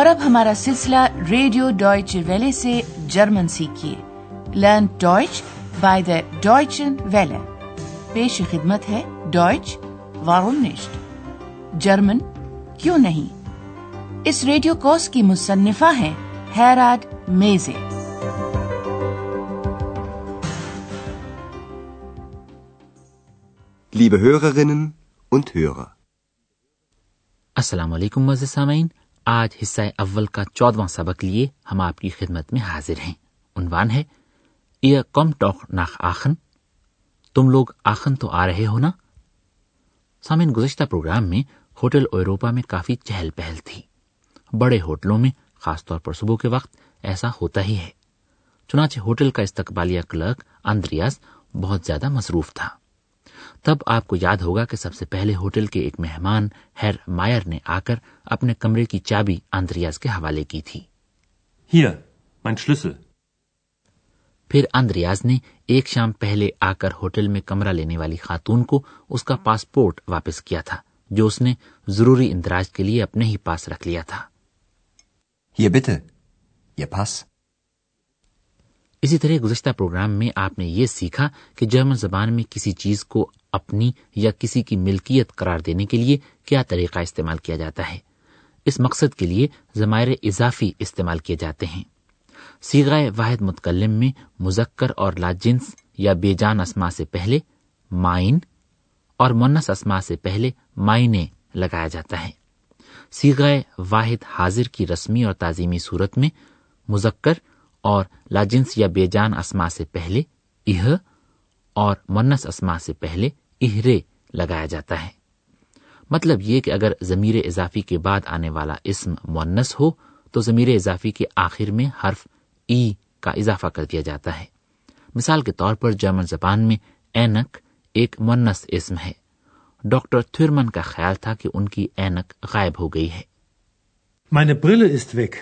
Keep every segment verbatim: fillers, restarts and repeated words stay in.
اور اب ہمارا سلسلہ ریڈیو ڈوائچ ویلے سے جرمن سیکھیے learn Deutsch by the Deutsche Welle. پیش خدمت ہے ڈوائچ وارم نیشٹ جرمن کیوں نہیں. اس ریڈیو کورس کی مصنفہ ہیں ہیراد Meese. Liebe Hörerinnen und Hörer. السلام علیکم معزز سامعین. آج حصہ اول کا چودواں سبق لیے ہم آپ کی خدمت میں حاضر ہیں. عنوان ہے Ihr kommt doch nach Aachen. تم لوگ آخن تو آ رہے ہو نا. سامعین, گزشتہ پروگرام میں ہوٹل ایوروپا میں کافی چہل پہل تھی. بڑے ہوٹلوں میں خاص طور پر صبح کے وقت ایسا ہوتا ہی ہے. چنانچہ ہوٹل کا استقبالیہ کلرک آندریاس بہت زیادہ مصروف تھا. تب آپ کو یاد ہوگا کہ سب سے پہلے ہوٹل کے ایک مہمان ہیر مائر نے آ کر اپنے کمرے کی چابی آندریاس کے حوالے کی تھی. Hier, mein Schlüssel. پھر آندریاس نے ایک شام پہلے آ کر ہوٹل میں کمرہ لینے والی خاتون کو اس کا پاسپورٹ واپس کیا تھا جو اس نے ضروری اندراج کے لیے اپنے ہی پاس رکھ لیا تھا. Hier bitte, Ihr Pass. اسی طرح گزشتہ پروگرام میں آپ نے یہ سیکھا کہ جرمن زبان میں کسی چیز کو اپنی یا کسی کی ملکیت قرار دینے کے لیے کیا طریقہ استعمال کیا جاتا ہے. اس مقصد کے لیے ضمائر اضافی استعمال کیے جاتے ہیں. صیغہ واحد متکلم میں مذکر اور لاجنس یا بے جان اسما سے پہلے مائن اور مونس اسما سے پہلے مائنے لگایا جاتا ہے. صیغہ واحد حاضر کی رسمی اور تعظیمی صورت میں مذکر اور لاجنس یا بے جان اسما سے پہلے اہ اور مونس اسما سے پہلے اہرے لگایا جاتا ہے. مطلب یہ کہ اگر ضمیر اضافی کے بعد آنے والا اسم مونس ہو تو ضمیر اضافی کے آخر میں حرف ای کا اضافہ کر دیا جاتا ہے. مثال کے طور پر جرمن زبان میں اینک ایک مونس اسم ہے. ڈاکٹر تھرمن کا خیال تھا کہ ان کی اینک غائب ہو گئی ہے. Meine Brille ist weg.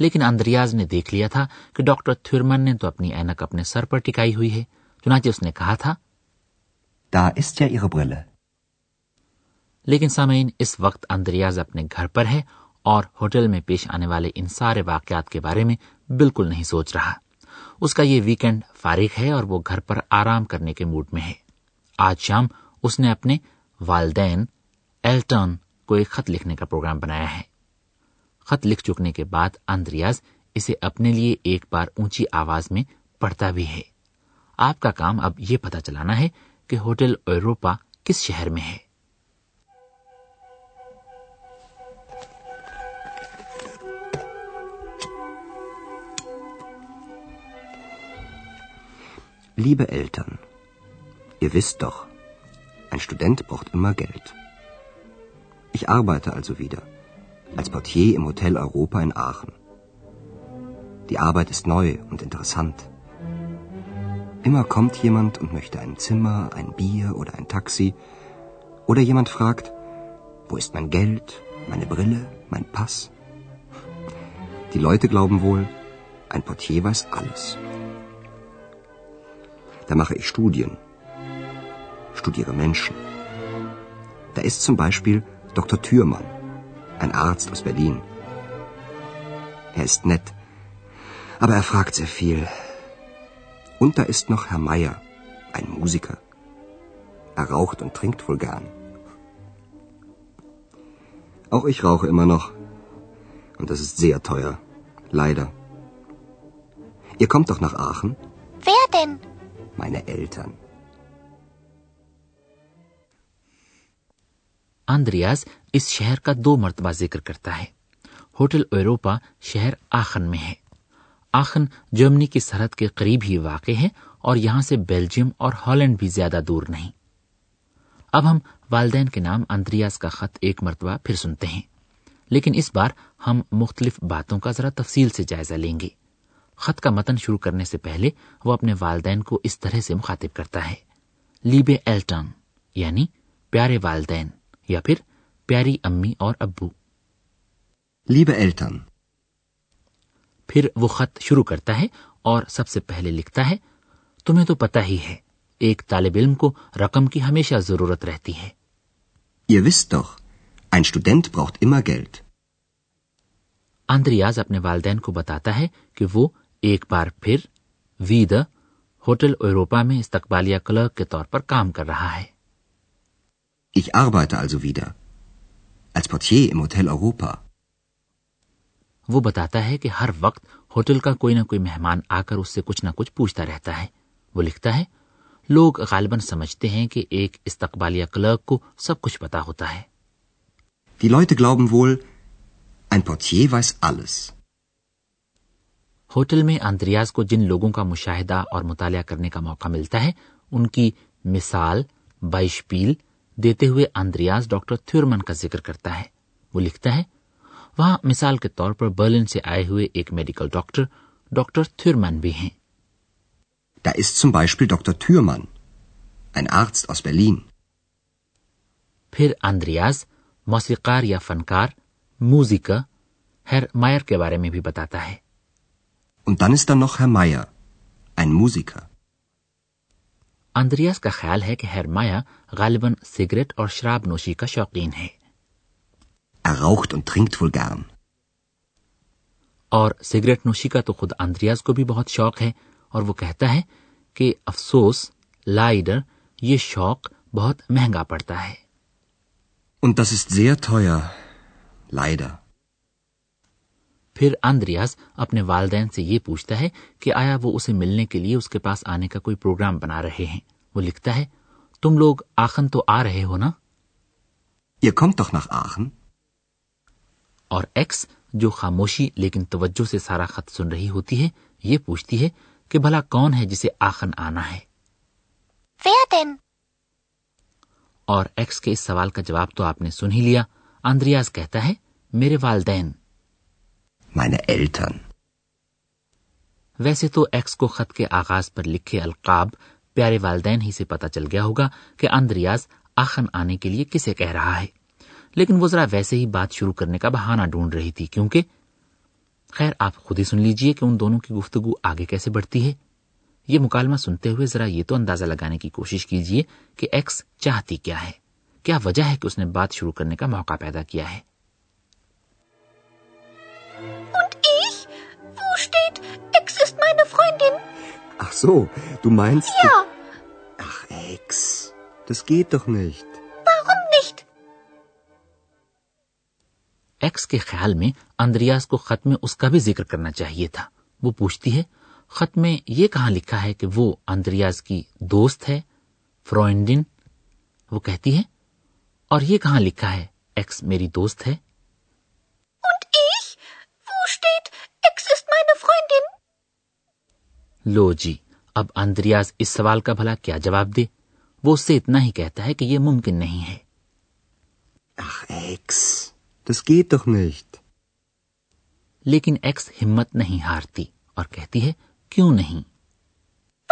لیکن آندریاس نے دیکھ لیا تھا کہ ڈاکٹر تھرمن نے تو اپنی اینک اپنے سر پر ٹکائی ہوئی ہے. چنانچہ اس نے کہا تھا Da ist ja ihre Brille. لیکن سامعین, اس وقت آندریاس اپنے گھر پر ہے اور ہوٹل میں پیش آنے والے ان سارے واقعات کے بارے میں بالکل نہیں سوچ رہا. اس کا یہ ویکنڈ فارغ ہے اور وہ گھر پر آرام کرنے کے موڈ میں ہے. آج شام اس نے اپنے والدین ایلٹرن کو ایک خط لکھنے کا پروگرام بنایا ہے. خط لکھ چکنے کے بعد آندریاس اسے اپنے لیے ایک بار اونچی آواز میں پڑھتا بھی ہے. آپ کا کام اب یہ پتہ چلانا ہے کہ ہوٹل ایوروپا کس شہر میں ہے. Liebe Eltern, ihr wisst doch, ein Student braucht immer Geld. Ich arbeite also wieder, als Portier im Hotel Europa in Aachen. Die Arbeit ist neu und interessant. Immer kommt jemand und möchte ein Zimmer, ein Bier oder ein Taxi. Oder jemand fragt, wo ist mein Geld, meine Brille, mein Pass? Die Leute glauben wohl, ein Portier weiß alles. Da mache ich Studien, studiere Menschen. Da ist zum Beispiel Doktor Thürmann, ein Arzt aus Berlin. Er ist nett, aber er fragt sehr viel. Und da ist noch Herr Meier, ein Musiker. Er raucht und trinkt wohl gern. Auch ich rauche immer noch. Und das ist sehr teuer, leider. Ihr kommt doch nach Aachen? Wer denn? Meine Eltern. Andreas اس شہر کا دو مرتبہ ذکر کرتا ہے. Hotel Europa شہر آخن میں ہے. آخن جرمنی کی سرحد کے قریب ہی واقع ہے اور یہاں سے بیلجیم اور ہالینڈ بھی زیادہ دور نہیں. اب ہم والدین کے نام آندریاس کا خط ایک مرتبہ پھر سنتے ہیں, لیکن اس بار ہم مختلف باتوں کا ذرا تفصیل سے جائزہ لیں گے. خط کا متن شروع کرنے سے پہلے وہ اپنے والدین کو اس طرح سے مخاطب کرتا ہے, لیبے ایلٹن یعنی پیارے والدین یا پھر پیاری امی اور ابو. لیبے ایلٹن. پھر وہ خط شروع کرتا ہے اور سب سے پہلے لکھتا ہے, تمہیں تو پتا ہی ہے ایک طالب علم کو رقم کی ہمیشہ ضرورت رہتی ہے. Ihr wisst doch, ein Student braucht immer Geld. Andreas اپنے والدین کو بتاتا ہے کہ وہ ایک بار پھر ویدا ہوٹل یوروپا میں استقبالیہ کلرک کے طور پر کام کر رہا ہے. Ich arbeite also wieder als Portier im Hotel Europa. وہ بتاتا ہے کہ ہر وقت ہوٹل کا کوئی نہ کوئی مہمان آ کر اس سے کچھ نہ کچھ پوچھتا رہتا ہے. وہ لکھتا ہے, لوگ غالباً سمجھتے ہیں کہ ایک استقبالیہ کلرک کو سب کچھ پتا ہوتا ہے. Die Leute glauben wohl, ein Portier weiß alles. Hotel میں اندریاز کو جن لوگوں کا مشاہدہ اور مطالعہ کرنے کا موقع ملتا ہے, ان کی مثال بائشپیل دیتے ہوئے اندریاز ڈاکٹر تھیورمن کا ذکر کرتا ہے. وہ لکھتا ہے, وہاں مثال کے طور پر برلن سے آئے ہوئے ایک میڈیکل ڈاکٹر ڈاکٹر تھیورمن بھی ہیں. Da ist zum Beispiel Doktor Thürmann, ein Arzt aus Berlin. پھر اندریاز موسیقار یا فنکار موزیکا ہر مائر کے بارے میں بھی بتاتا ہے. Und dann ist da noch Herr Meier, ein Musiker. Andreas کا خیال ہے کہ ہر مایا غالباً سگریٹ اور شراب نوشی کا شوقین ہے. Er raucht und trinkt wohl gern. اور سگریٹ نوشی کا تو خود اندریاز کو بھی بہت شوق ہے, اور وہ کہتا ہے کہ افسوس لائیڈر, یہ شوق بہت مہنگا پڑتا ہے. Und das ist sehr teuer, leider. پھر اندریاز اپنے والدین سے یہ پوچھتا ہے کہ آیا وہ اسے ملنے کے لیے اس کے پاس آنے کا کوئی پروگرام بنا رہے ہیں. وہ لکھتا ہے, تم لوگ آخن تو آ رہے ہو نا. Ihr kommt doch nach Aachen. اور ایکس جو خاموشی لیکن توجہ سے سارا خط سن رہی ہوتی ہے, یہ پوچھتی ہے کہ بھلا کون ہے جسے آخن آنا ہے. Wer denn? اور ایکس کے اس سوال کا جواب تو آپ نے سن ہی لیا. اندریاز کہتا ہے, میرے والدین. Meine Eltern. ویسے تو ایکس کو خط کے آغاز پر لکھے القاب پیارے والدین ہی سے پتا چل گیا ہوگا کہ اندریاز آخن آنے کے لیے کسے کہہ رہا ہے, لیکن وہ ذرا ویسے ہی بات شروع کرنے کا بہانہ ڈھونڈ رہی تھی, کیونکہ خیر آپ خود ہی سن لیجئے کہ ان دونوں کی گفتگو آگے کیسے بڑھتی ہے. یہ مکالمہ سنتے ہوئے ذرا یہ تو اندازہ لگانے کی کوشش کیجئے کہ ایکس چاہتی کیا ہے, کیا وجہ ہے کہ اس نے بات شروع کرنے کا موقع پیدا کیا ہے. Ach so, du meinst... Ja. Du... Ach, Ex, das geht doch nicht. Warum nicht? Ex کے خیال میں اندریاز کو خط میں اس کا بھی ذکر کرنا چاہیے تھا. وہ پوچھتی ہے, خط میں یہ کہاں لکھا ہے کہ وہ اندریاز کی دوست ہے, فرائنڈن. وہ کہتی ہے, اور یہ کہاں لکھا ہے ایکس میری دوست ہے. Und ich? Wo steht, Ex ist meine Freundin? لو جی, اب اندریاز اس سوال کا بھلا کیا جواب دے. وہ اس سے اتنا ہی کہتا ہے کہ یہ ممکن نہیں ہے. Ach, Ex, das geht doch nicht. لیکن ایکس ہمت نہیں ہارتی اور کہتی ہے, کیوں نہیں.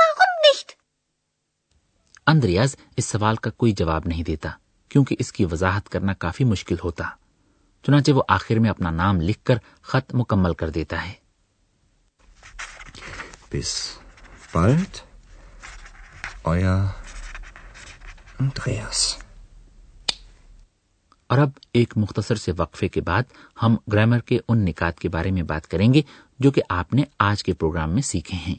Warum nicht? اندریاز اس سوال کا کوئی جواب نہیں دیتا, کیونکہ اس کی وضاحت کرنا کافی مشکل ہوتا. چنانچہ وہ آخر میں اپنا نام لکھ کر خط مکمل کر دیتا ہے. Bis bald, euer Andreas. اور اب ایک مختصر سے وقفے کے بعد ہم گرامر کے ان نکات کے بارے میں بات کریں گے جو کہ آپ نے آج کے پروگرام میں سیکھے ہیں.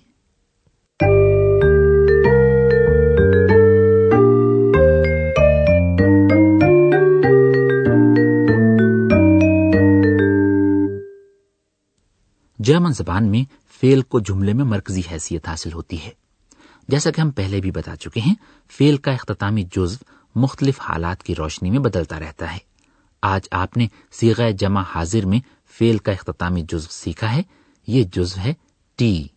جرمن زبان میں فعل کو جملے میں مرکزی حیثیت حاصل ہوتی ہے. جیسا کہ ہم پہلے بھی بتا چکے ہیں, فعل کا اختتامی جزو مختلف حالات کی روشنی میں بدلتا رہتا ہے. آج آپ نے صیغہ جمع حاضر میں فعل کا اختتامی جزو سیکھا ہے. یہ جزو ہے ٹی,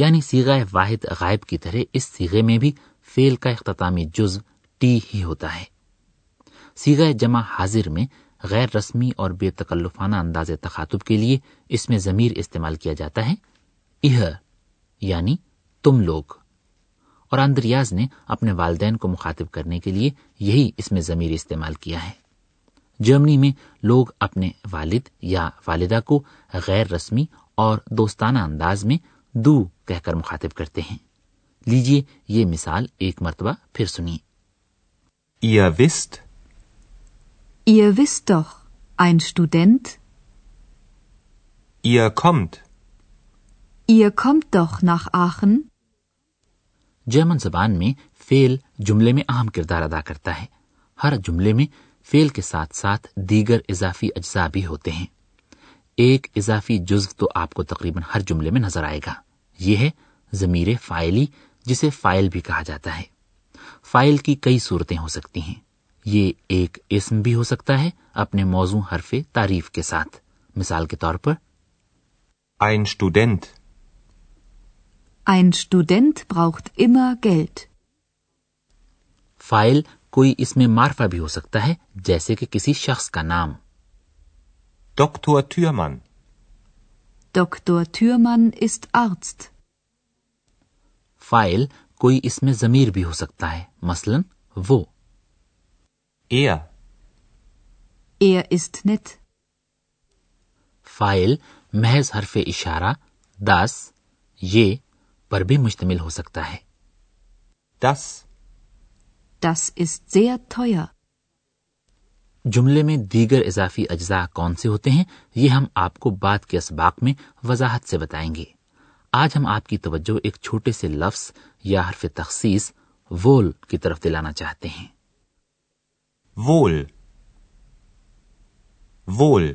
یعنی صیغہ واحد غائب کی طرح اس صیغے میں بھی فعل کا اختتامی جزو ٹی ہی ہوتا ہے. صیغہ جمع حاضر میں غیر رسمی اور بے تکلفانہ انداز تخاطب کے لیے اس میں ضمیر استعمال کیا جاتا ہے, یہ یعنی تم لوگ. اور اندریاز نے اپنے والدین کو مخاطب کرنے کے لیے یہی اس میں ضمیر استعمال کیا ہے. جرمنی میں لوگ اپنے والد یا والدہ کو غیر رسمی اور دوستانہ انداز میں دو کہہ کر مخاطب کرتے ہیں. لیجئے یہ مثال ایک مرتبہ پھر سنیے. Ihr wisst. Ihr wisst doch, ein Student. Ihr kommt. Ihr kommt doch nach Aachen. German زبان میں فعل جملے میں اہم کردار ادا کرتا ہے. ہر جملے میں فعل کے ساتھ ساتھ دیگر اضافی اجزاء بھی ہوتے ہیں. ایک اضافی جزو تو آپ کو تقریباً ہر جملے میں نظر آئے گا. یہ ہے ضمیر فاعلی، جسے فاعل بھی کہا جاتا ہے. فاعل کی کئی صورتیں ہو سکتی ہیں. یہ ایک اسم بھی ہو سکتا ہے اپنے موضوع حرف تعریف کے ساتھ. مثال کے طور پر Ein Student. Ein Student braucht immer Geld. فاعل کوئی اس میں معرفہ بھی ہو سکتا ہے، جیسے کہ کسی شخص کا نام. Doktor Thürmann. Doktor Thürmann ist Arzt. فاعل کوئی اس میں ضمیر بھی ہو سکتا ہے، مثلا وہ. Er. Er ist nett. فاعل محض حرف اشارہ das یہ پر بھی مشتمل ہو سکتا ہے. Das. Das ist sehr teuer. جملے میں دیگر اضافی اجزاء کون سے ہوتے ہیں، یہ ہم آپ کو بعد کے اسباق میں وضاحت سے بتائیں گے. آج ہم آپ کی توجہ ایک چھوٹے سے لفظ یا حرف تخصیص وول کی طرف دلانا چاہتے ہیں. وول. وول.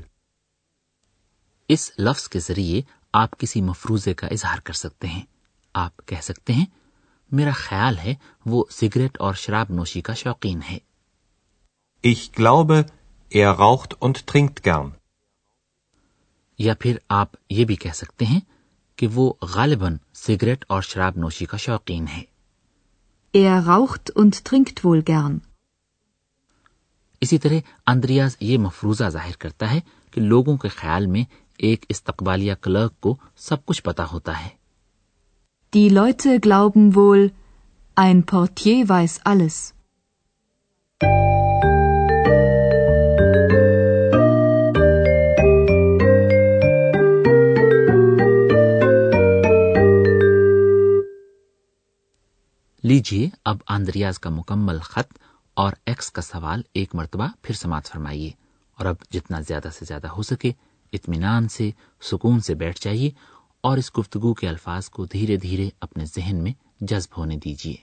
اس لفظ کے ذریعے آپ کسی مفروضے کا اظہار کر سکتے ہیں. آپ کہہ سکتے ہیں میرا خیال ہے وہ سگریٹ اور شراب نوشی کا شوقین ہے. Ich glaube, er raucht und trinkt gern. یا پھر آپ یہ بھی کہہ سکتے ہیں کہ وہ غالباً سگریٹ اور شراب نوشی کا شوقین ہے. Er raucht und trinkt wohl gern. اسی طرح اندریاز یہ مفروضہ ظاہر کرتا ہے کہ لوگوں کے خیال میں ایک استقبالیہ کلرک کو سب کچھ پتا ہوتا ہے. Die Leute glauben wohl, ein Portier weiß alles. لیجیے اب آندریاز کا مکمل خط اور ایکس کا سوال ایک مرتبہ پھر سماعت فرمائیے، اور اب جتنا زیادہ سے زیادہ ہو سکے اطمینان سے سکون سے بیٹھ جائیے اور اس گفتگو کے الفاظ کو دھیرے دھیرے اپنے ذہن میں جذب ہونے دیجیے.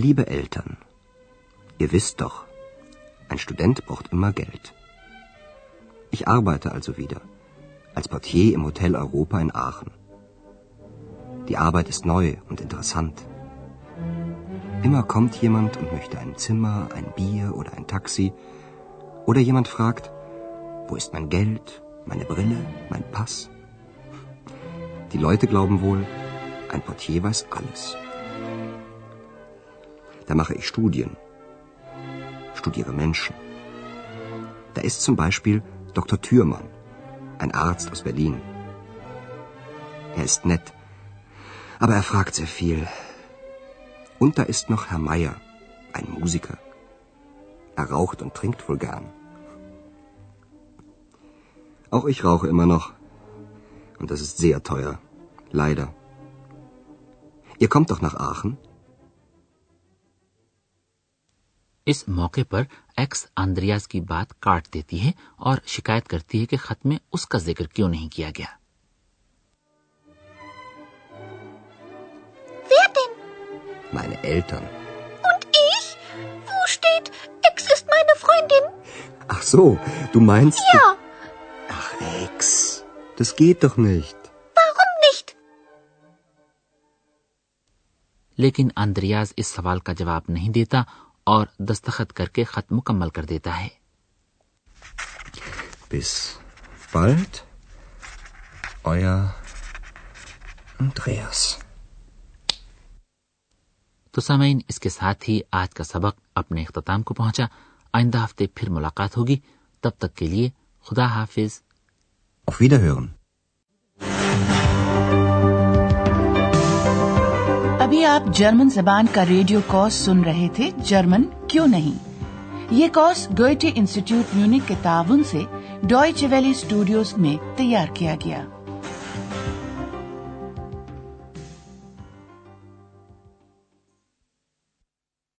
Liebe Eltern, ihr wisst doch, ein Student braucht immer Geld. Ich arbeite also wieder als Portier im Hotel Europa in Aachen. Die Arbeit ist neu und interessant. Immer kommt jemand und möchte ein Zimmer, ein Bier oder ein Taxi. Oder jemand fragt, wo ist mein Geld, meine Brille, mein Pass? Die Leute glauben wohl, ein Portier weiß alles. Da mache ich Studien, studiere Menschen. Da ist zum Beispiel Doktor Thürmann, ein Arzt aus Berlin. Er ist nett, aber er fragt sehr viel. Und da ist noch Herr Meier, ein Musiker. Er raucht und trinkt wohl gern. Auch ich rauche immer noch. Und das ist sehr teuer. Leider. Ihr kommt doch nach Aachen. اس موقع پر x آندریاز کی بات کاٹ دیتی ہے اور شکایت کرتی ہے کہ خط میں اس کا ذکر کیوں نہیں کیا گیا. Meine Eltern. Und ich? Wo steht, Ex ist meine Freundin? Ach so, du meinst... Ja. Du... Ach, Ex, das geht doch nicht. Warum nicht? لیکن اندریاز اس سوال کا جواب نہیں دیتا اور دستخط کر کے خط مکمل کر دیتا ہے. Bis bald, euer Andreas. تو سامعین، اس کے ساتھ ہی آج کا سبق اپنے اختتام کو پہنچا. آئندہ ہفتے پھر ملاقات ہوگی. تب تک کے لیے خدا حافظ. Auf Wiederhören. ابھی آپ جرمن زبان کا ریڈیو کورس سن رہے تھے، جرمن کیوں نہیں. یہ کورس گوئٹے انسٹیٹیوٹ میونک کے تعاون سے ڈوائچ ویلی اسٹوڈیوز میں تیار کیا گیا.